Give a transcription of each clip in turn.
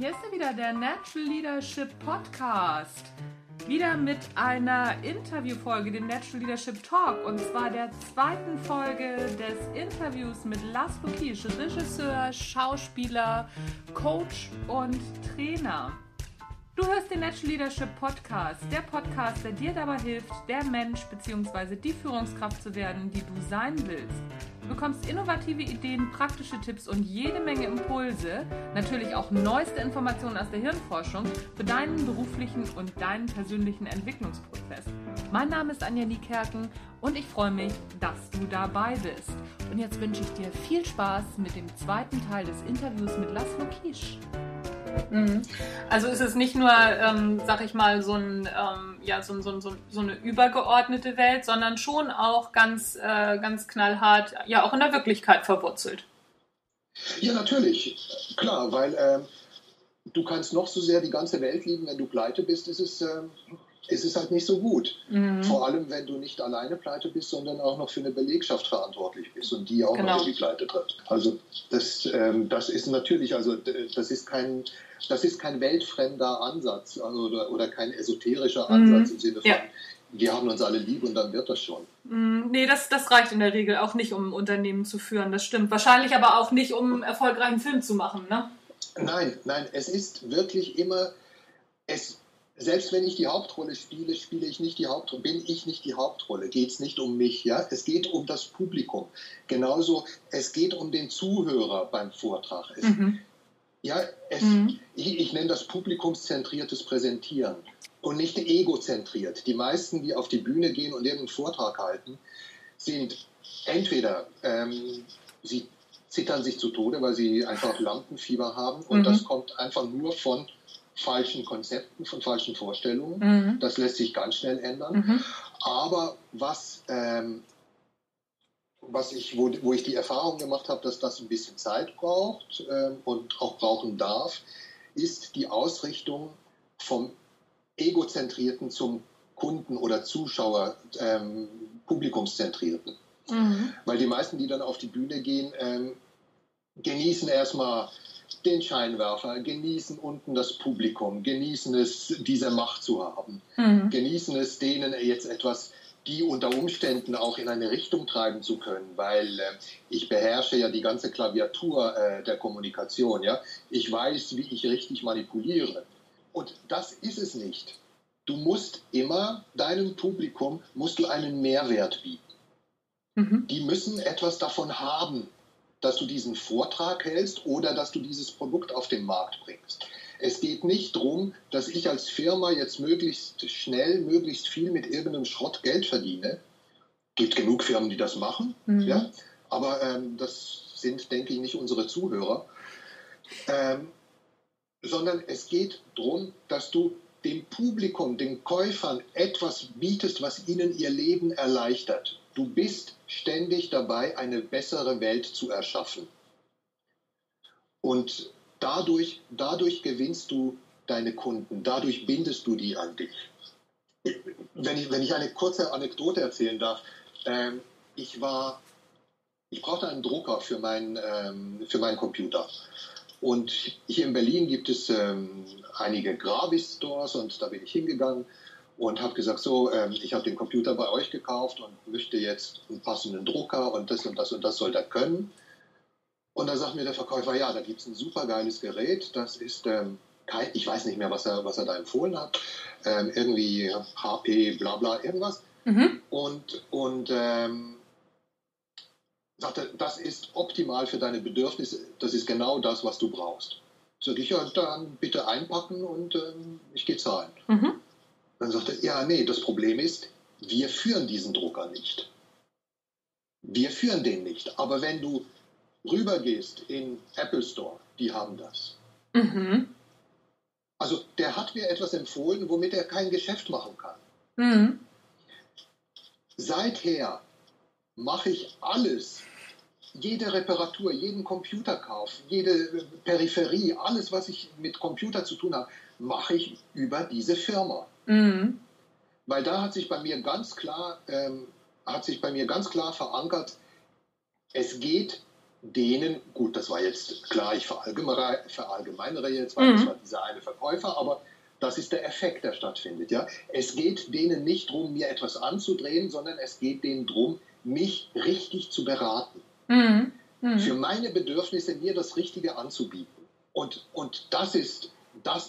Hier ist er wieder, der Natural Leadership Podcast. Wieder mit einer Interviewfolge, dem Natural Leadership Talk, und zwar der zweiten Folge des Interviews mit Laszlo Kiss, Regisseur, Schauspieler, Coach und Trainer. Du hörst den Natural Leadership Podcast, der dir dabei hilft, der Mensch bzw. die Führungskraft zu werden, die du sein willst. Du bekommst innovative Ideen, praktische Tipps und jede Menge Impulse, natürlich auch neueste Informationen aus der Hirnforschung für deinen beruflichen und deinen persönlichen Entwicklungsprozess. Mein Name ist Anja Niekerken und ich freue mich, dass du dabei bist. Und jetzt wünsche ich dir viel Spaß mit dem zweiten Teil des Interviews mit Laszlo Kiss. Also ist es nicht nur, sag ich mal, so eine übergeordnete Welt, sondern schon auch ganz knallhart, ja auch in der Wirklichkeit verwurzelt. Ja, natürlich, klar, weil du kannst noch so sehr die ganze Welt lieben, wenn du pleite bist, ist es halt nicht so gut. Mhm. Vor allem, wenn du nicht alleine pleite bist, sondern auch noch für eine Belegschaft verantwortlich bist und die auch noch die Pleite trifft. Also das ist natürlich, also das ist kein weltfremder Ansatz oder kein esoterischer Ansatz im Sinne von, wir haben uns alle lieb und dann wird das schon. Nee, das reicht in der Regel auch nicht, um ein Unternehmen zu führen, das stimmt. Wahrscheinlich aber auch nicht, um einen erfolgreichen Film zu machen, ne? Nein, es ist wirklich immer... Selbst wenn ich die Hauptrolle spiele ich nicht die Hauptrolle, bin ich nicht die Hauptrolle, geht es nicht um mich, ja? Es geht um das Publikum. Genauso, es geht um den Zuhörer beim Vortrag. Ich nenne das publikumszentriertes Präsentieren und nicht egozentriert. Die meisten, die auf die Bühne gehen und irgendeinen Vortrag halten, sind entweder, sie zittern sich zu Tode, weil sie einfach Lampenfieber haben und das kommt einfach nur von falschen Konzepten, von falschen Vorstellungen. Das lässt sich ganz schnell ändern. Aber wo ich die Erfahrung gemacht habe, dass das ein bisschen Zeit braucht und auch brauchen darf, ist die Ausrichtung vom Egozentrierten zum Kunden- oder Zuschauer, Publikumszentrierten. Weil die meisten, die dann auf die Bühne gehen, genießen erstmal den Scheinwerfer, genießen unten das Publikum, genießen es, diese Macht zu haben, genießen es, denen jetzt etwas, die unter Umständen auch in eine Richtung treiben zu können, weil ich beherrsche ja die ganze Klaviatur der Kommunikation, ja, ich weiß, wie ich richtig manipuliere, und das ist es nicht. Du musst immer deinem Publikum einen Mehrwert bieten. Die müssen etwas davon haben, dass du diesen Vortrag hältst oder dass du dieses Produkt auf den Markt bringst. Es geht nicht darum, dass ich als Firma jetzt möglichst schnell, möglichst viel mit irgendeinem Schrott Geld verdiene. Gibt genug Firmen, die das machen, ja? Aber das sind, denke ich, nicht unsere Zuhörer. Sondern es geht darum, dass du dem Publikum, den Käufern etwas bietest, was ihnen ihr Leben erleichtert. Du bist ständig dabei, eine bessere Welt zu erschaffen. Und dadurch gewinnst du deine Kunden, dadurch bindest du die an dich. Wenn ich eine kurze Anekdote erzählen darf, ich brauchte einen Drucker für meinen Computer. Und hier in Berlin gibt es einige Gravis-Stores und da bin ich hingegangen. Und habe gesagt, ich habe den Computer bei euch gekauft und möchte jetzt einen passenden Drucker und das soll der können. Und dann sagt mir der Verkäufer, ja, da gibt es ein super geiles Gerät. Das ist, ich weiß nicht mehr, was er da empfohlen hat. Irgendwie HP, bla bla, irgendwas. Und sagte, das ist optimal für deine Bedürfnisse. Das ist genau das, was du brauchst. Sag ich, ja, dann bitte einpacken und ich gehe zahlen. Dann sagt er, ja, nee, das Problem ist, wir führen diesen Drucker nicht. Wir führen den nicht. Aber wenn du rübergehst in Apple Store, die haben das. Also der hat mir etwas empfohlen, womit er kein Geschäft machen kann. Seither mache ich alles, jede Reparatur, jeden Computerkauf, jede Peripherie, alles, was ich mit Computer zu tun habe, mache ich über diese Firma. Weil da hat sich bei mir ganz klar verankert, es geht denen, gut, das war jetzt klar, ich verallgemeinere jetzt, weil das war dieser eine Verkäufer, aber das ist der Effekt, der stattfindet. Ja? Es geht denen nicht darum, mir etwas anzudrehen, sondern es geht denen darum, mich richtig zu beraten. Mhm. Mhm. Für meine Bedürfnisse mir das Richtige anzubieten. Und das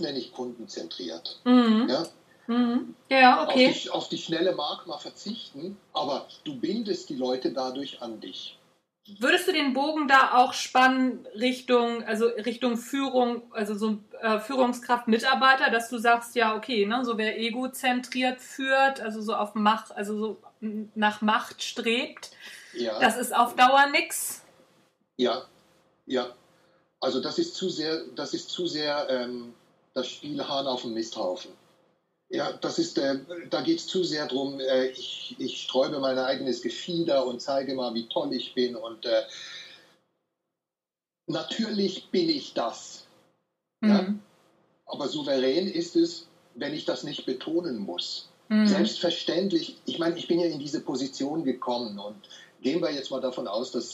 nenne ich kundenzentriert. Mhm. Ja? Mhm. Ja, okay. Auf die schnelle Mark mal verzichten, aber du bindest die Leute dadurch an dich. Würdest du den Bogen da auch spannen Richtung Führung, also so Führungskraft, Mitarbeiter, dass du sagst, ja okay, ne, so wer egozentriert führt, also so auf Macht, also so nach Macht strebt, ja. Das ist auf Dauer nix? Ja, ja. Also das ist zu sehr das Spiel Hahn auf dem Misthaufen. Ja, da geht es zu sehr drum, ich sträube mein eigenes Gefieder und zeige mal, wie toll ich bin. Und natürlich bin ich das. Mhm. Ja? Aber souverän ist es, wenn ich das nicht betonen muss. Mhm. Selbstverständlich, ich meine, ich bin ja in diese Position gekommen und gehen wir jetzt mal davon aus, dass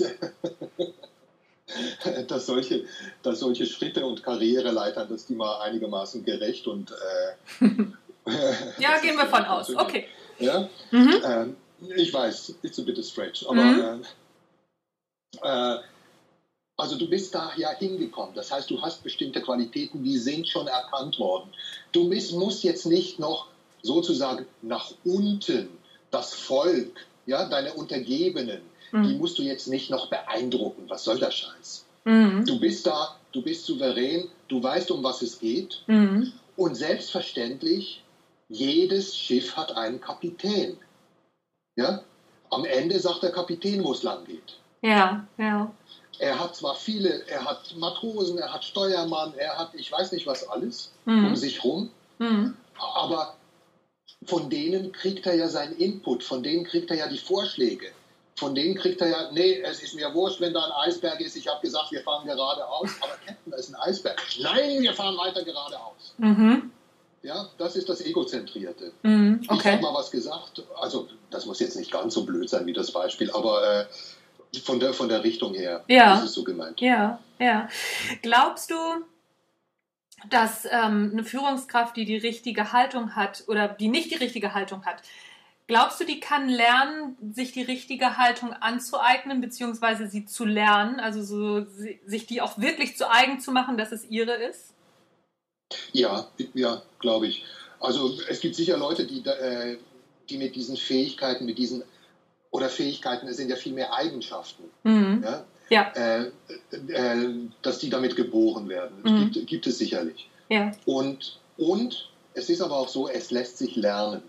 solche Schritte und Karriereleitern, dass die mal einigermaßen gerecht und ja, gehen wir von aus. Okay. Ja? Mhm. Ich weiß, it's a bit of stretch. Aber also du bist da ja hingekommen. Das heißt, du hast bestimmte Qualitäten, die sind schon erkannt worden. Du musst jetzt nicht noch sozusagen nach unten das Volk, ja, deine Untergebenen, die musst du jetzt nicht noch beeindrucken. Was soll der Scheiß? Mhm. Du bist da, du bist souverän, du weißt, um was es geht. Mhm. Und selbstverständlich, jedes Schiff hat einen Kapitän. Ja? Am Ende sagt der Kapitän, wo es lang geht. Ja, ja. Er hat zwar viele, er hat Matrosen, er hat Steuermann, er hat ich weiß nicht was alles um sich rum, aber von denen kriegt er ja seinen Input, von denen kriegt er ja die Vorschläge. Von denen kriegt er ja, nee, es ist mir wurscht, wenn da ein Eisberg ist. Ich habe gesagt, wir fahren geradeaus, aber Captain, da ist ein Eisberg. Nein, wir fahren weiter geradeaus. Mhm. Ja, das ist das Egozentrierte. Mhm. Okay. Ich habe mal was gesagt, also das muss jetzt nicht ganz so blöd sein wie das Beispiel, aber von der Richtung her ist es so gemeint. Ja, ja. Glaubst du, dass eine Führungskraft, die die richtige Haltung hat oder die nicht die richtige Haltung hat, glaubst du, die kann lernen, sich die richtige Haltung anzueignen, beziehungsweise sie zu lernen, also so, sich die auch wirklich zu eigen zu machen, dass es ihre ist? Ja, ja, glaube ich. Also es gibt sicher Leute, die mit diesen Fähigkeiten, oder Fähigkeiten, es sind ja viel mehr Eigenschaften, ja? Ja. Dass die damit geboren werden. Gibt es sicherlich. Ja. Und es ist aber auch so, es lässt sich lernen.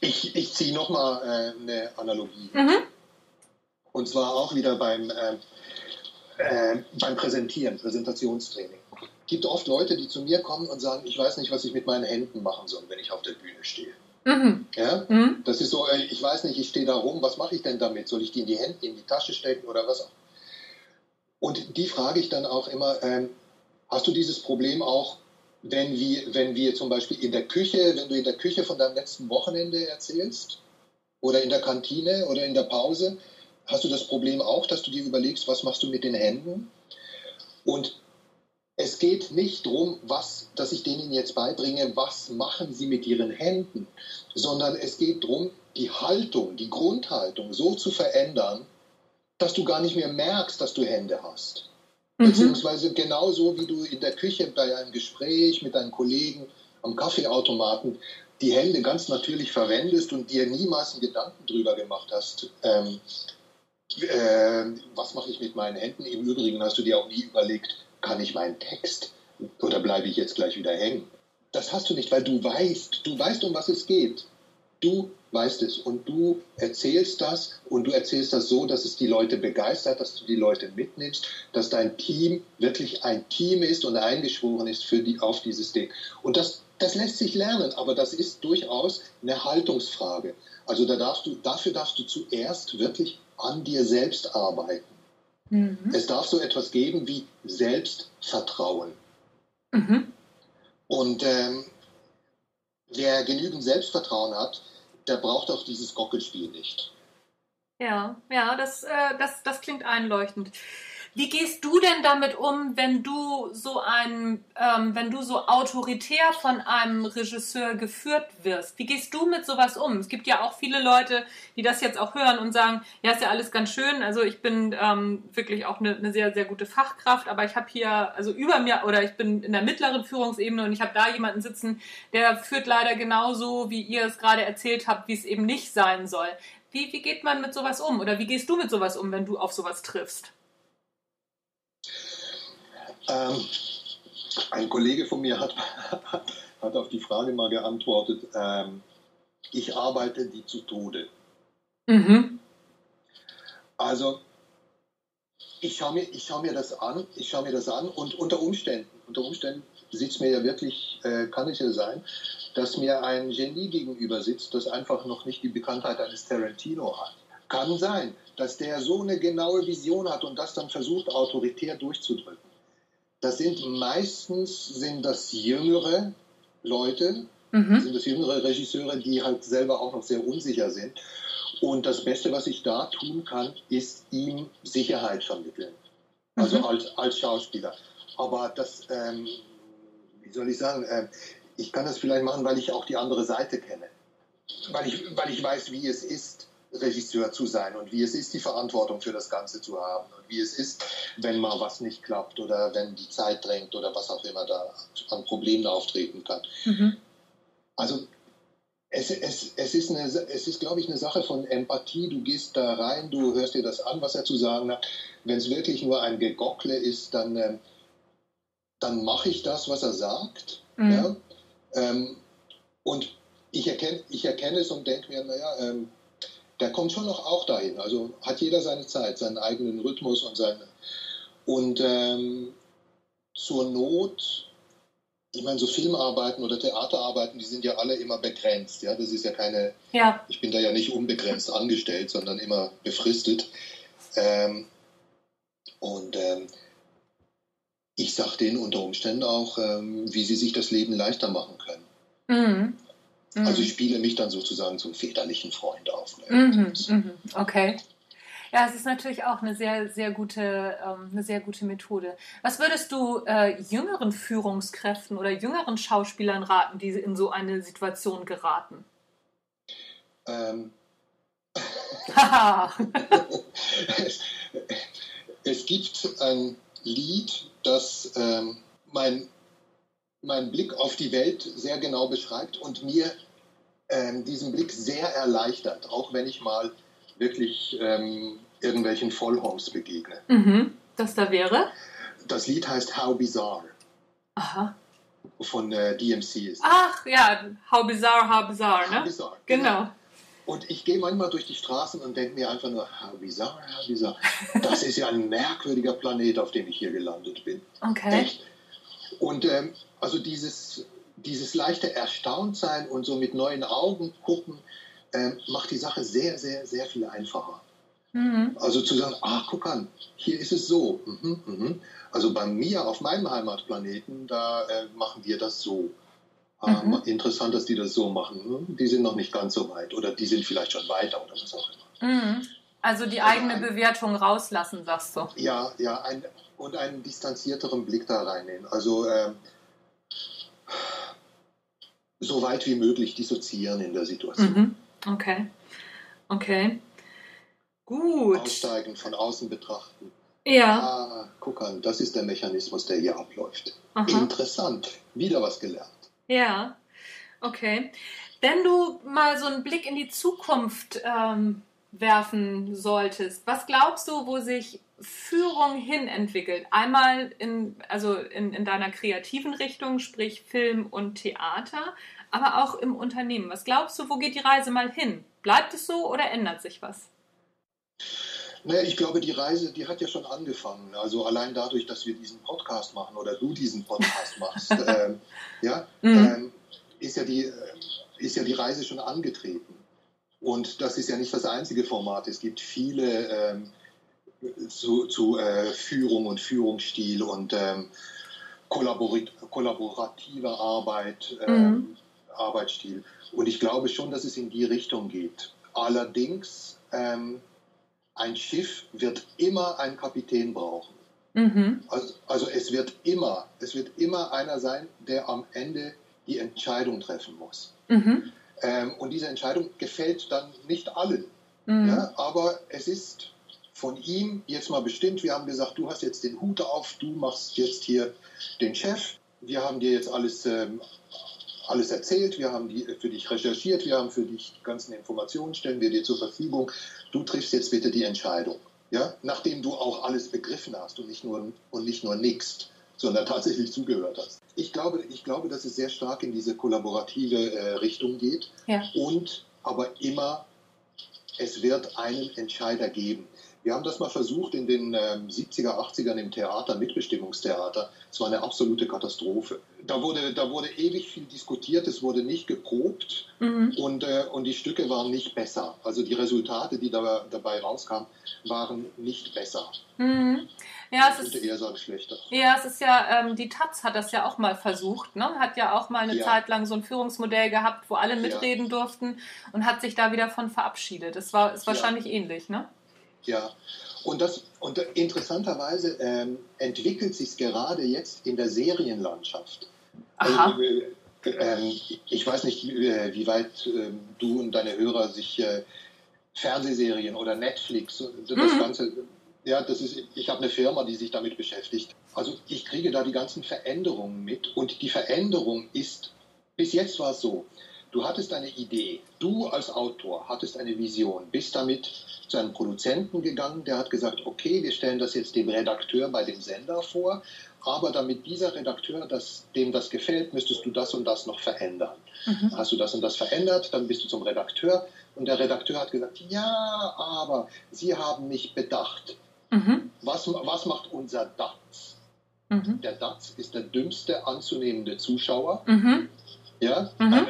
Ich ziehe nochmal eine Analogie. Mhm. Und zwar auch wieder beim Präsentieren, Präsentationstraining. Es gibt oft Leute, die zu mir kommen und sagen, ich weiß nicht, was ich mit meinen Händen machen soll, wenn ich auf der Bühne stehe. Mhm. Ja? Mhm. Das ist so, ich weiß nicht, ich stehe da rum, was mache ich denn damit? Soll ich die in die Hände, in die Tasche stecken oder was auch? Und die frage ich dann auch immer, hast du dieses Problem auch, wenn wir zum Beispiel in der Küche, wenn du in der Küche von deinem letzten Wochenende erzählst oder in der Kantine oder in der Pause, hast du das Problem auch, dass du dir überlegst, was machst du mit den Händen? Und es geht nicht darum, dass ich denen jetzt beibringe, was machen sie mit ihren Händen, sondern es geht darum, die Haltung, die Grundhaltung so zu verändern, dass du gar nicht mehr merkst, dass du Hände hast. Beziehungsweise genauso wie du in der Küche bei einem Gespräch mit deinen Kollegen am Kaffeeautomaten die Hände ganz natürlich verwendest und dir niemals einen Gedanken drüber gemacht hast, was mache ich mit meinen Händen? Im Übrigen hast du dir auch nie überlegt, kann ich meinen Text oder bleibe ich jetzt gleich wieder hängen? Das hast du nicht, weil du weißt, um was es geht. Du weißt es und du erzählst das so, dass es die Leute begeistert, dass du die Leute mitnimmst, dass dein Team wirklich ein Team ist und eingeschworen ist auf dieses Ding. Und das lässt sich lernen, aber das ist durchaus eine Haltungsfrage. Also dafür darfst du zuerst wirklich an dir selbst arbeiten. Mhm. Es darf so etwas geben wie Selbstvertrauen. Mhm. Und wer genügend Selbstvertrauen hat, der braucht auch dieses Gockelspiel nicht. Ja, das klingt einleuchtend. Wie gehst du denn damit um, wenn du so autoritär von einem Regisseur geführt wirst? Wie gehst du mit sowas um? Es gibt ja auch viele Leute, die das jetzt auch hören und sagen, ja, ist ja alles ganz schön. Also ich bin wirklich auch eine sehr, sehr gute Fachkraft, aber ich habe hier, also über mir, oder ich bin in der mittleren Führungsebene und ich habe da jemanden sitzen, der führt leider genauso, wie ihr es gerade erzählt habt, wie es eben nicht sein soll. Wie geht man mit sowas um? Oder wie gehst du mit sowas um, wenn du auf sowas triffst? Ein Kollege von mir hat auf die Frage mal geantwortet, ich arbeite die zu Tode. Mhm. Also ich schaue mir das an und unter Umständen sitzt mir ja wirklich, kann es ja sein, dass mir ein Genie gegenüber sitzt, das einfach noch nicht die Bekanntheit eines Tarantino hat. Kann sein, dass der so eine genaue Vision hat und das dann versucht, autoritär durchzudrücken. Das sind das jüngere Leute, sind das jüngere Regisseure, die halt selber auch noch sehr unsicher sind. Und das Beste, was ich da tun kann, ist ihm Sicherheit vermitteln. Also als Schauspieler. Aber das, wie soll ich sagen, ich kann das vielleicht machen, weil ich auch die andere Seite kenne. Weil ich weiß, wie es ist, Regisseur zu sein und wie es ist, die Verantwortung für das Ganze zu haben und wie es ist, wenn mal was nicht klappt oder wenn die Zeit drängt oder was auch immer da an Problemen auftreten kann. Mhm. Also es ist, glaube ich, eine Sache von Empathie. Du gehst da rein, du hörst dir das an, was er zu sagen hat. Wenn es wirklich nur ein Gegockle ist, dann mache ich das, was er sagt. Mhm. Ja? Und ich erkenne es und denke mir, naja, der kommt schon noch auch dahin. Also hat jeder seine Zeit, seinen eigenen Rhythmus und seine. Und zur Not, ich meine, so Filmarbeiten oder Theaterarbeiten, die sind ja alle immer begrenzt. Ja, das ist ja keine. Ja. Ich bin da ja nicht unbegrenzt angestellt, sondern immer befristet. Ich sage denen unter Umständen auch, wie sie sich das Leben leichter machen können. Mhm. Also ich spiele mich dann sozusagen zum väterlichen Freund auf. Okay. Ja, es ist natürlich auch eine sehr, sehr gute, Methode. Was würdest du jüngeren Führungskräften oder jüngeren Schauspielern raten, die in so eine Situation geraten? Es gibt ein Lied, das mein Blick auf die Welt sehr genau beschreibt und mir diesen Blick sehr erleichtert, auch wenn ich mal wirklich irgendwelchen Vollhorns begegne. Mhm. Das da wäre? Das Lied heißt How Bizarre. Aha. Von DMC ist das. Ach ja, How Bizarre, ne? How Bizarre, genau. Und ich gehe manchmal durch die Straßen und denke mir einfach nur, how bizarre, das ist ja ein merkwürdiger Planet, auf dem ich hier gelandet bin. Okay. Echt? Und also dieses leichte Erstauntsein und so mit neuen Augen gucken, macht die Sache sehr, sehr, sehr viel einfacher. Mhm. Also zu sagen, guck an, hier ist es so. Also bei mir auf meinem Heimatplaneten, da machen wir das so. Interessant, dass die das so machen. Die sind noch nicht ganz so weit oder die sind vielleicht schon weiter oder was auch immer. Mhm. Also die eigene Bewertung rauslassen, sagst du. Ja, und einen distanzierteren Blick da reinnehmen. Also so weit wie möglich dissoziieren in der Situation. Mhm. Okay. Gut. Aussteigen, von außen betrachten. Ja. Guck an, das ist der Mechanismus, der hier abläuft. Aha. Interessant. Wieder was gelernt. Ja, okay. Wenn du mal so einen Blick in die Zukunft werfen solltest, was glaubst du, wo sich Führung hin entwickelt? Einmal in deiner kreativen Richtung, sprich Film und Theater, aber auch im Unternehmen. Was glaubst du, wo geht die Reise mal hin? Bleibt es so oder ändert sich was? Naja, ich glaube, die Reise, die hat ja schon angefangen. Also allein dadurch, dass wir diesen Podcast machen oder du diesen Podcast machst, ist ja die Reise schon angetreten. Und das ist ja nicht das einzige Format. Es gibt viele zu Führung und Führungsstil und kollaborativer Arbeit, Arbeitsstil. Und ich glaube schon, dass es in die Richtung geht. Allerdings ein Schiff wird immer einen Kapitän brauchen. Mhm. Also es wird immer einer sein, der am Ende die Entscheidung treffen muss. Mhm. Und diese Entscheidung gefällt dann nicht allen. Mhm. Ja, aber es ist von ihm jetzt mal bestimmt. Wir haben gesagt, du hast jetzt den Hut auf, du machst jetzt hier den Chef. Wir haben dir jetzt alles erzählt, wir haben für dich recherchiert, wir haben für dich die ganzen Informationen, stellen wir dir zur Verfügung. Du triffst jetzt bitte die Entscheidung. Ja? Nachdem du auch alles begriffen hast und nicht nur nickst, sondern tatsächlich zugehört hast. Ich glaube, dass es sehr stark in diese kollaborative Richtung geht. Ja. Und aber immer, es wird einen Entscheider geben. Wir haben das mal versucht in den 70er, 80ern im Theater, Mitbestimmungstheater. Es war eine absolute Katastrophe. Da wurde ewig viel diskutiert, es wurde nicht geprobt, mhm, und die Stücke waren nicht besser. Also die Resultate, die dabei rauskamen, waren nicht besser. Mhm. Ja, es ist eher sagen, schlechter. Ja, es ist ja, die Taz hat das ja auch mal versucht, ne? Hat ja auch mal eine Zeit lang so ein Führungsmodell gehabt, wo alle mitreden durften und hat sich da wieder von verabschiedet. Das ist wahrscheinlich ähnlich, ne? Ja, und interessanterweise entwickelt sich es gerade jetzt in der Serienlandschaft. Aha. Also, ich weiß nicht, wie weit du und deine Hörer sich Fernsehserien oder Netflix, das Ganze, ja, ich habe eine Firma, die sich damit beschäftigt. Also ich kriege da die ganzen Veränderungen mit, und die Veränderung ist, bis jetzt war es so, du hattest eine Idee, du als Autor hattest eine Vision, bist damit zu einem Produzenten gegangen, der hat gesagt, okay, wir stellen das jetzt dem Redakteur bei dem Sender vor, aber damit dieser Redakteur, dem das gefällt, müsstest du das und das noch verändern. Mhm. Hast du das und das verändert, dann bist du zum Redakteur, und der Redakteur hat gesagt, ja, aber Sie haben mich bedacht. Mhm. Was macht unser DATS? Mhm. Der DATS ist der dümmste anzunehmende Zuschauer. Mhm. Ja, mhm.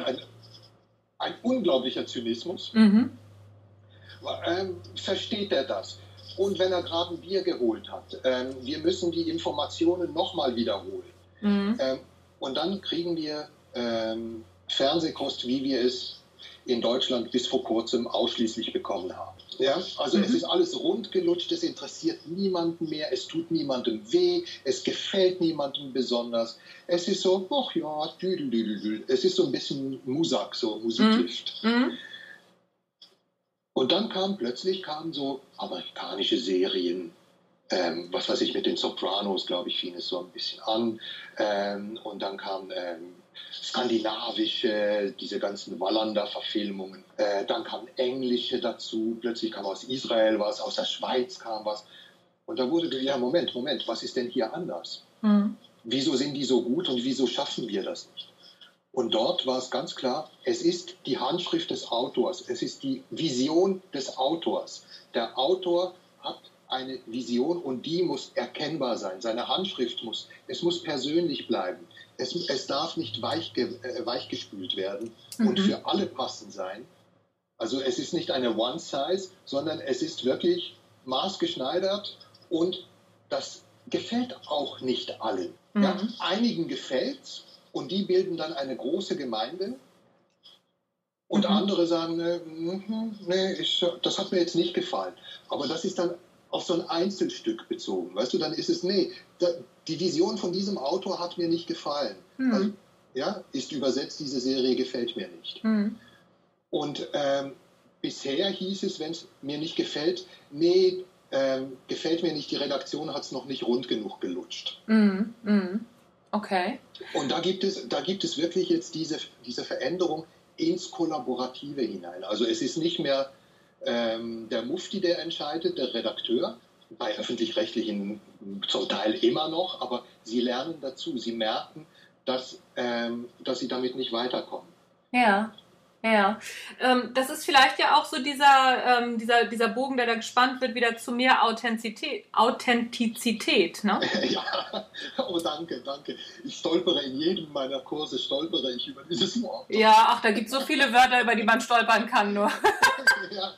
Ein unglaublicher Zynismus. Mhm. Versteht er das? Und wenn er gerade ein Bier geholt hat, wir müssen die Informationen nochmal wiederholen. Mhm. Und dann kriegen wir Fernsehkost, wie wir es in Deutschland bis vor kurzem ausschließlich bekommen haben. Ja? Also es ist alles rundgelutscht, es interessiert niemanden mehr, es tut niemandem weh, es gefällt niemandem besonders. Es ist so, ach ja, düdelüdelüdel. Es ist so ein bisschen Musak, so Musikgift. Mhm. Und dann kamen so amerikanische Serien, was weiß ich, mit den Sopranos, glaube ich, fing es so ein bisschen an. Und dann kam skandinavische, diese ganzen Wallander-Verfilmungen. Dann kamen englische dazu, plötzlich kam aus Israel was, aus der Schweiz kam was. Und da wurde gesagt, ja, Moment, was ist denn hier anders? Mhm. Wieso sind die so gut und wieso schaffen wir das nicht? Und dort war es ganz klar, es ist die Handschrift des Autors, es ist die Vision des Autors. Der Autor hat eine Vision und die muss erkennbar sein. Seine Handschrift muss persönlich bleiben. Es darf nicht weichgespült werden und für alle passend sein. Also es ist nicht eine One-Size, sondern es ist wirklich maßgeschneidert, und das gefällt auch nicht allen. Mhm. Ja, einigen gefällt's. Und die bilden dann eine große Gemeinde, und andere sagen, das hat mir jetzt nicht gefallen. Aber das ist dann auf so ein Einzelstück bezogen. Weißt du, dann ist es, die Vision von diesem Autor hat mir nicht gefallen. Mhm. Also, ja, ist übersetzt, diese Serie gefällt mir nicht. Mhm. Und bisher hieß es, wenn es mir nicht gefällt, gefällt mir nicht, die Redaktion hat es noch nicht rund genug gelutscht. Mhm. Mhm. Okay. Und da gibt es wirklich jetzt diese Veränderung ins Kollaborative hinein. Also es ist nicht mehr der Mufti, der entscheidet, der Redakteur, bei öffentlich-rechtlichen zum Teil immer noch, aber sie lernen dazu, sie merken, dass sie damit nicht weiterkommen. Ja. Ja, das ist vielleicht ja auch so dieser Bogen, der da gespannt wird, wieder zu mehr Authentizität, ne? Ja, oh danke. Ich stolpere in jedem meiner Kurse, über dieses Wort. Ja, ach, da gibt es so viele Wörter, über die man stolpern kann nur. Ja.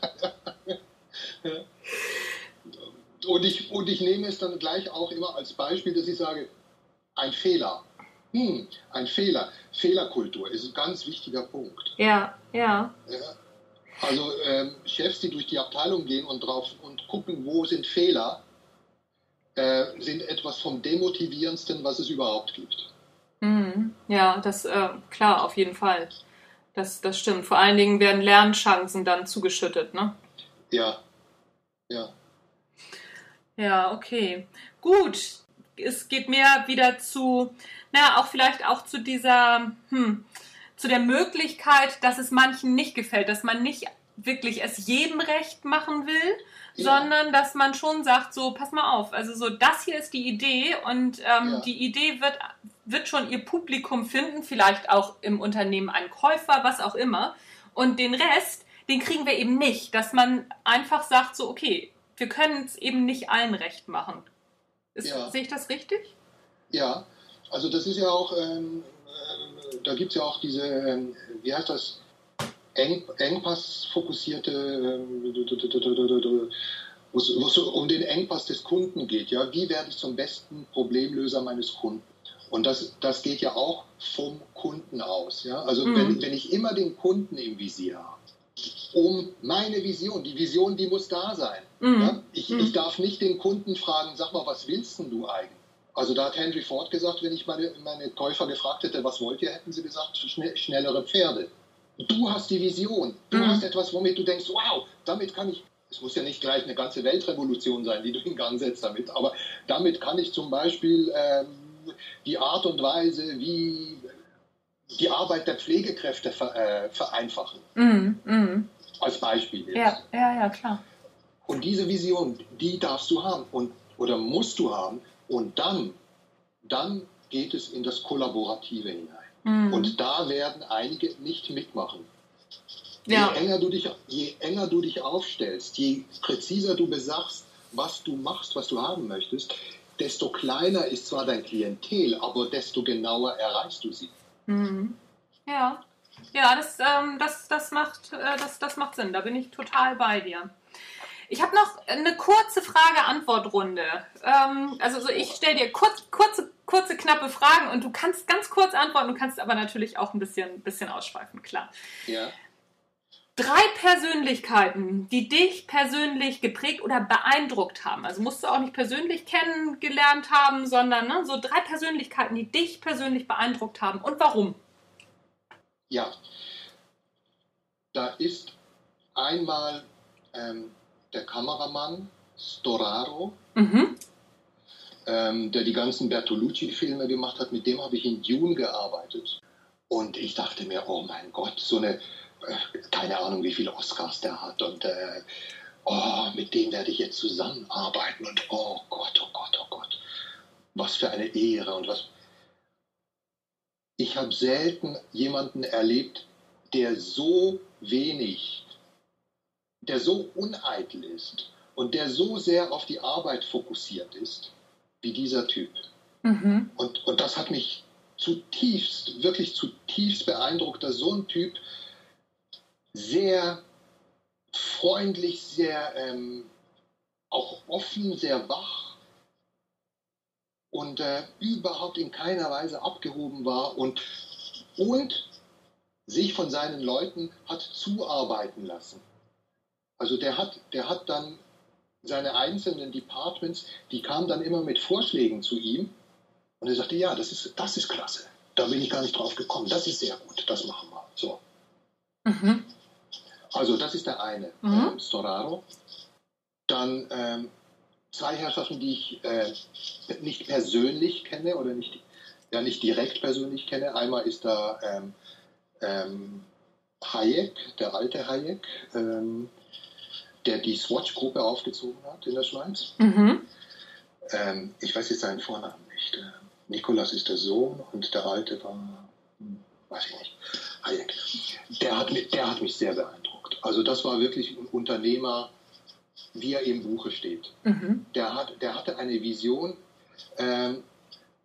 Und ich nehme es dann gleich auch immer als Beispiel, dass ich sage, ein Fehler. Ein Fehler. Fehlerkultur ist ein ganz wichtiger Punkt. Ja, ja. Also Chefs, die durch die Abteilung gehen und gucken, wo sind Fehler, sind etwas vom Demotivierendsten, was es überhaupt gibt. Mhm. Ja, das klar, auf jeden Fall. Das stimmt. Vor allen Dingen werden Lernchancen dann zugeschüttet, ne? Ja. Ja. Ja, okay. Gut. Es geht mehr wieder zu, naja, auch vielleicht auch zu dieser, zu der Möglichkeit, dass es manchen nicht gefällt, dass man nicht wirklich es jedem recht machen will, ja, sondern dass man schon sagt, so, pass mal auf, also so, das hier ist die Idee und die Idee wird schon ihr Publikum finden, vielleicht auch im Unternehmen einen Käufer, was auch immer, und den Rest, den kriegen wir eben nicht, dass man einfach sagt, so, okay, wir können es eben nicht allen recht machen. Sehe ich das richtig? Ja, also das ist ja auch, da gibt es ja auch diese, wie heißt das, engpassfokussierte, wo es um den Engpass des Kunden geht. Ja? Wie werde ich zum besten Problemlöser meines Kunden? Und das geht ja auch vom Kunden aus. Ja? Also wenn ich immer den Kunden im Visier habe, um meine Vision, die muss da sein. Mhm. Ja? Ich darf nicht den Kunden fragen, sag mal, was willst denn du eigentlich? Also da hat Henry Ford gesagt, wenn ich meine Käufer gefragt hätte, was wollt ihr, hätten sie gesagt, schnellere Pferde. Du hast die Vision, du hast etwas, womit du denkst, wow, damit kann ich, es muss ja nicht gleich eine ganze Weltrevolution sein, die du in Gang setzt damit, aber damit kann ich zum Beispiel die Art und Weise, wie die Arbeit der Pflegekräfte vereinfachen. Als Beispiel jetzt. Ja, klar. Und diese Vision, die darfst du haben oder musst du haben. Und dann geht es in das Kollaborative hinein. Und da werden einige nicht mitmachen. Ja. Je enger du dich aufstellst, je präziser du besagst, was du machst, was du haben möchtest, desto kleiner ist zwar dein Klientel, aber desto genauer erreichst du sie. Mhm. Ja, das macht Sinn. Da bin ich total bei dir. Ich habe noch eine kurze Frage-Antwort-Runde. Also ich stelle dir kurze, knappe Fragen und du kannst ganz kurz antworten, du kannst aber natürlich auch ein bisschen ausschweifen, klar. Ja. 3 Persönlichkeiten, die dich persönlich geprägt oder beeindruckt haben. Also musst du auch nicht persönlich kennengelernt haben, sondern ne, so 3 Persönlichkeiten, die dich persönlich beeindruckt haben. Und warum? Ja, da ist einmal der Kameramann Storaro, der die ganzen Bertolucci-Filme gemacht hat. Mit dem habe ich in Dune gearbeitet. Und ich dachte mir, oh mein Gott, so eine... keine Ahnung, wie viele Oscars der hat und mit dem werde ich jetzt zusammenarbeiten und oh Gott, was für eine Ehre und was. Ich habe selten jemanden erlebt, der so uneitel ist und der so sehr auf die Arbeit fokussiert ist, wie dieser Typ. Mhm. Und das hat mich wirklich zutiefst beeindruckt, dass so ein Typ sehr freundlich, sehr auch offen, sehr wach und überhaupt in keiner Weise abgehoben war und sich von seinen Leuten hat zuarbeiten lassen. Also der hat dann seine einzelnen Departments, die kamen dann immer mit Vorschlägen zu ihm und er sagte, ja, das ist klasse, da bin ich gar nicht drauf gekommen, das ist sehr gut, das machen wir. So. Mhm. Also das ist der eine, Storaro. Dann 2 Herrschaften, die ich nicht persönlich kenne oder nicht direkt persönlich kenne. Einmal ist da Hayek, der alte Hayek, der die Swatch-Gruppe aufgezogen hat in der Schweiz. Mhm. Ich weiß jetzt seinen Vornamen nicht. Nikolaus ist der Sohn und der alte war, weiß ich nicht, Hayek. Der hat mich sehr beeindruckt. Also das war wirklich ein Unternehmer, wie er im Buche steht. Mhm. Der hatte eine Vision.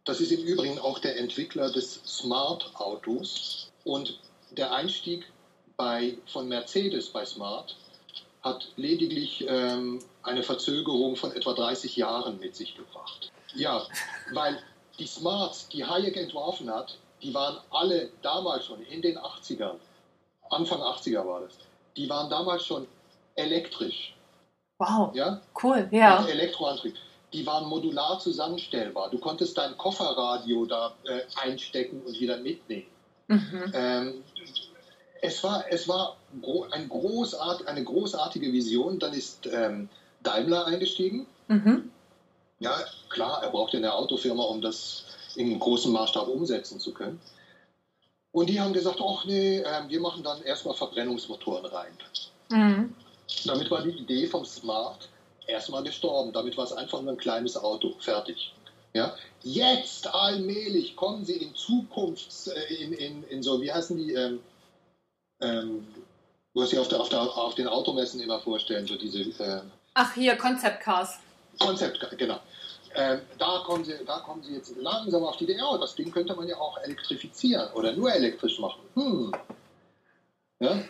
Das ist im Übrigen auch der Entwickler des Smart-Autos. Und der Einstieg von Mercedes bei Smart hat lediglich eine Verzögerung von etwa 30 Jahren mit sich gebracht. Ja, weil die Smarts, die Hayek entworfen hat, die waren alle damals schon in den 80ern, Anfang 80er war das, die waren damals schon elektrisch. Wow, ja? Cool, ja. Mit Elektroantrieb. Die waren modular zusammenstellbar. Du konntest dein Kofferradio da einstecken und wieder mitnehmen. Mhm. Es war eine großartige Vision. Dann ist Daimler eingestiegen. Mhm. Ja, klar, er braucht ja eine Autofirma, um das in großem Maßstab umsetzen zu können. Und die haben gesagt, ach nee, wir machen dann erstmal Verbrennungsmotoren rein. Mhm. Damit war die Idee vom Smart erstmal gestorben. Damit war es einfach nur ein kleines Auto. Fertig. Ja? Jetzt allmählich kommen sie in Zukunft, wie heißen die, du hast sie auf den Automessen immer vorstellen, so diese... Concept Cars. Concept Cars, genau. Da kommen sie jetzt langsam auf die Idee, ja, das Ding könnte man ja auch elektrifizieren oder nur elektrisch machen. Ja?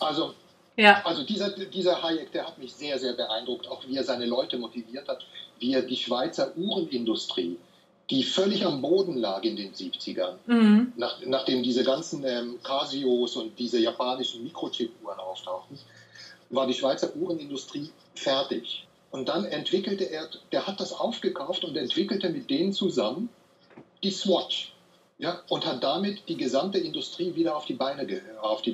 Also dieser Hayek, der hat mich sehr, sehr beeindruckt, auch wie er seine Leute motiviert hat, wie er die Schweizer Uhrenindustrie, die völlig am Boden lag in den 70ern, nachdem diese ganzen Casios und diese japanischen Mikrochip-Uhren auftauchten, war die Schweizer Uhrenindustrie fertig. Und dann entwickelte er, der hat das aufgekauft und entwickelte mit denen zusammen die Swatch. Ja, und hat damit die gesamte Industrie wieder auf die Beine geholfen.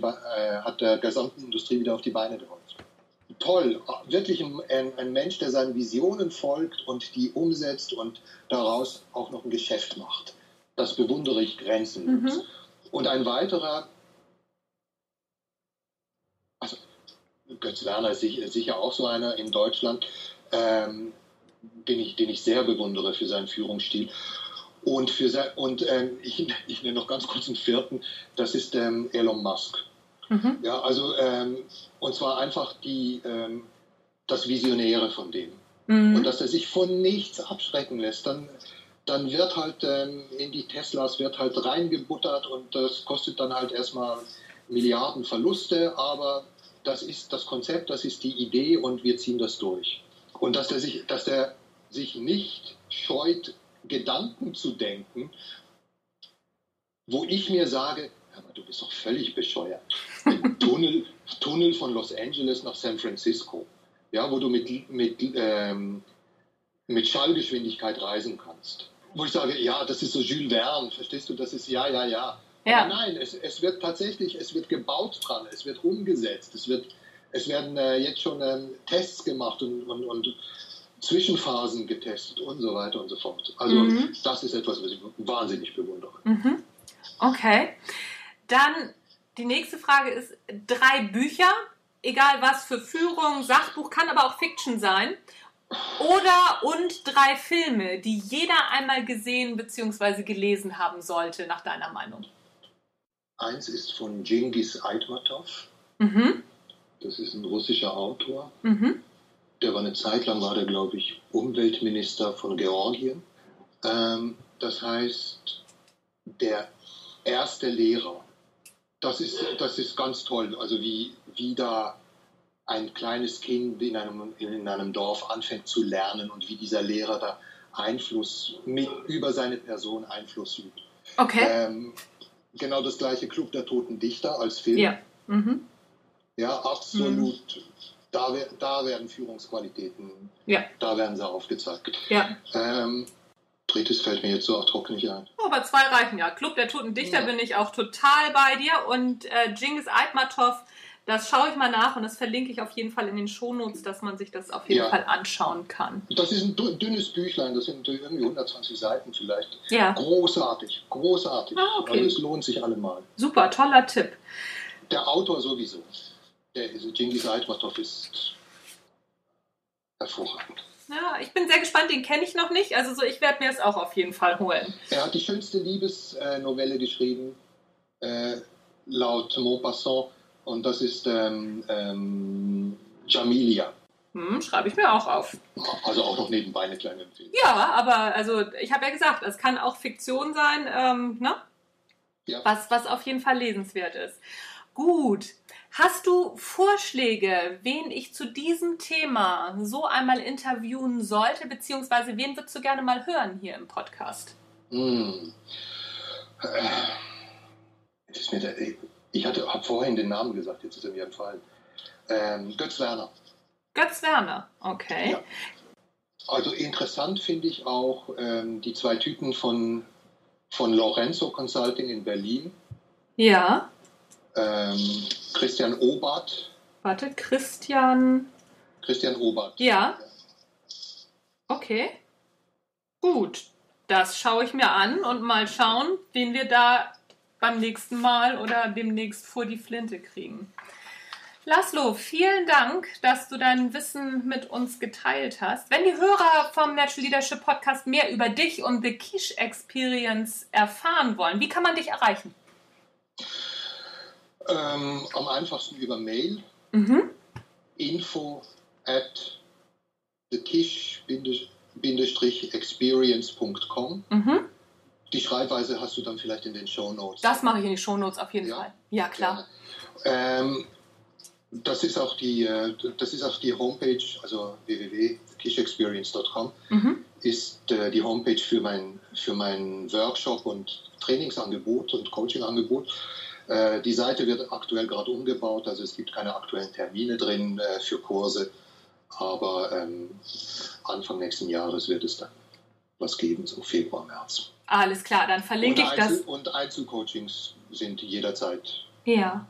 Toll, wirklich ein Mensch, der seinen Visionen folgt und die umsetzt und daraus auch noch ein Geschäft macht. Das bewundere ich grenzenlos. Mhm. Und ein weiterer, also Götz Werner ist sicher auch so einer in Deutschland, den ich sehr bewundere für seinen Führungsstil. Und, ich nenne noch ganz kurz einen vierten, das ist Elon Musk. Mhm. Ja, also, und zwar einfach das Visionäre von dem. Mhm. Und dass er sich von nichts abschrecken lässt, dann wird halt in die Teslas reingebuttert und das kostet dann halt erstmal Milliarden Verluste, aber das ist das Konzept, das ist die Idee und wir ziehen das durch. Und dass er sich nicht scheut, Gedanken zu denken, wo ich mir sage, du bist doch völlig bescheuert. Tunnel von Los Angeles nach San Francisco, ja, wo du mit Schallgeschwindigkeit reisen kannst. Wo ich sage, ja, das ist so Jules Verne, verstehst du, das ist ja. Aber nein, es wird tatsächlich, es wird gebaut dran, es wird umgesetzt, es werden jetzt schon Tests gemacht und Zwischenphasen getestet und so weiter und so fort. Also das ist etwas, was ich wahnsinnig bewundere. Mhm. Okay. Dann die nächste Frage ist 3 Bücher, egal was für Führung, Sachbuch, kann aber auch Fiction sein. Oder und 3 Filme, die jeder einmal gesehen bzw. gelesen haben sollte, nach deiner Meinung. 1 ist von Tschingis Aitmatow. Mhm. Das ist ein russischer Autor. Mhm. Der war eine Zeit lang, glaube ich, Umweltminister von Georgien. Das heißt, der erste Lehrer. Das ist ganz toll. Also wie da ein kleines Kind in einem Dorf anfängt zu lernen und wie dieser Lehrer da über seine Person Einfluss übt. Okay. Genau das gleiche Club der Toten Dichter als Film. Ja, ja, absolut. Mhm. Da werden Führungsqualitäten, da werden sie aufgezeigt. Ja. Drittes fällt mir jetzt so ad hoc nicht ein. Aber 2 reichen ja. Club der Toten Dichter bin ich auch total bei dir. Und Tschingis Aitmatow, das schaue ich mal nach und das verlinke ich auf jeden Fall in den Shownotes, dass man sich das auf jeden Fall anschauen kann. Das ist ein dünnes Büchlein, das sind irgendwie 120 Seiten vielleicht. Ja. Großartig, großartig. Ah, okay. Also es lohnt sich allemal. Super, toller Tipp. Der Autor sowieso. Tschingis Aitmatow ist hervorragend. Ja, ich bin sehr gespannt, den kenne ich noch nicht. Also ich werde mir das auch auf jeden Fall holen. Er hat die schönste Liebesnovelle geschrieben, laut Maupassant. Und das ist Jamilia. Schreibe ich mir auch auf. Also auch noch nebenbei eine kleine Empfehlung. Ja, aber also ich habe ja gesagt, es kann auch Fiktion sein, ne? Ja. Was auf jeden Fall lesenswert ist. Gut. Hast du Vorschläge, wen ich zu diesem Thema so einmal interviewen sollte, beziehungsweise wen würdest du gerne mal hören hier im Podcast? Ich habe vorhin den Namen gesagt, jetzt ist er mir entfallen. Götz Werner. Götz Werner, okay. Ja. Also interessant finde ich auch die zwei Typen von Lorenzo Consulting in Berlin. Ja. Christian Obert. Warte, Christian Obert. Ja. Okay. Gut, das schaue ich mir an und mal schauen, wen wir da beim nächsten Mal oder demnächst vor die Flinte kriegen. Laszlo, vielen Dank, dass du dein Wissen mit uns geteilt hast. Wenn die Hörer vom Natural Leadership Podcast mehr über dich und The Kisch Experience erfahren wollen, wie kann man dich erreichen? Am einfachsten über Mail. Mhm. info@thekisch-experience.com. Mhm. Die Schreibweise hast du dann vielleicht in den Shownotes. Das mache ich in den Shownotes auf jeden Fall. Ja, klar. Das ist auch die Homepage, also www.thekischexperience.com, ist die Homepage für mein Workshop und Trainingsangebot und Coachingangebot. Die Seite wird aktuell gerade umgebaut, also es gibt keine aktuellen Termine drin für Kurse, aber Anfang nächsten Jahres wird es dann was geben, so Februar, März. Alles klar, dann verlinke ich das. Und Einzelcoachings sind jederzeit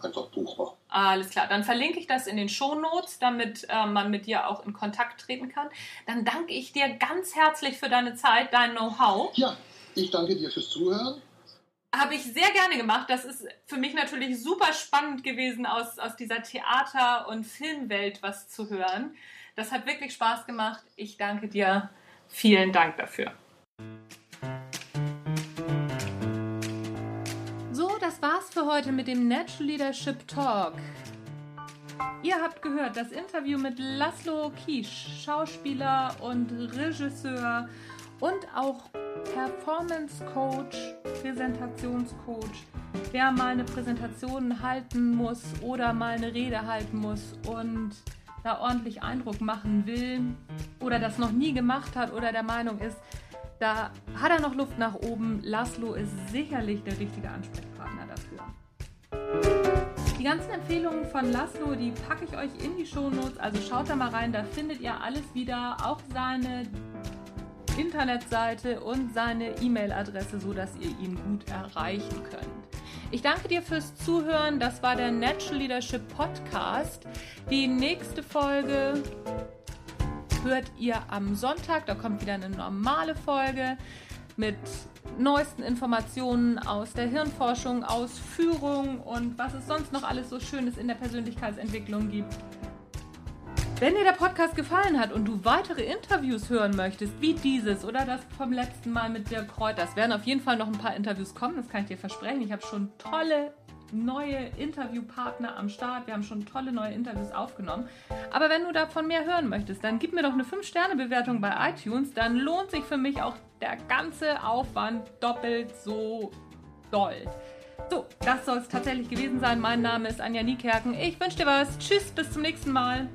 einfach buchbar. Alles klar, dann verlinke ich das in den Shownotes, damit man mit dir auch in Kontakt treten kann. Dann danke ich dir ganz herzlich für deine Zeit, dein Know-how. Ja, ich danke dir fürs Zuhören. Habe ich sehr gerne gemacht. Das ist für mich natürlich super spannend gewesen, aus dieser Theater- und Filmwelt was zu hören. Das hat wirklich Spaß gemacht. Ich danke dir. Vielen Dank dafür. So, das war's für heute mit dem Natural Leadership Talk. Ihr habt gehört, das Interview mit Laszlo Kiss, Schauspieler und Regisseur und auch Performance Coach, Präsentationscoach. Wer mal eine Präsentation halten muss oder mal eine Rede halten muss und da ordentlich Eindruck machen will oder das noch nie gemacht hat oder der Meinung ist, da hat er noch Luft nach oben. Laszlo ist sicherlich der richtige Ansprechpartner dafür. Die ganzen Empfehlungen von Laszlo, die packe ich euch in die Shownotes, also schaut da mal rein, da findet ihr alles wieder, auch seine Internetseite und seine E-Mail-Adresse, sodass ihr ihn gut erreichen könnt. Ich danke dir fürs Zuhören. Das war der Natural Leadership Podcast. Die nächste Folge hört ihr am Sonntag. Da kommt wieder eine normale Folge mit neuesten Informationen aus der Hirnforschung, aus Führung und was es sonst noch alles so Schönes in der Persönlichkeitsentwicklung gibt. Wenn dir der Podcast gefallen hat und du weitere Interviews hören möchtest, wie dieses oder das vom letzten Mal mit Dirk Kräuter, es werden auf jeden Fall noch ein paar Interviews kommen, das kann ich dir versprechen. Ich habe schon tolle neue Interviewpartner am Start, wir haben schon tolle neue Interviews aufgenommen. Aber wenn du davon mehr hören möchtest, dann gib mir doch eine 5-Sterne-Bewertung bei iTunes, dann lohnt sich für mich auch der ganze Aufwand doppelt so doll. So, das soll es tatsächlich gewesen sein. Mein Name ist Anja Niekerken. Ich wünsche dir was. Tschüss, bis zum nächsten Mal.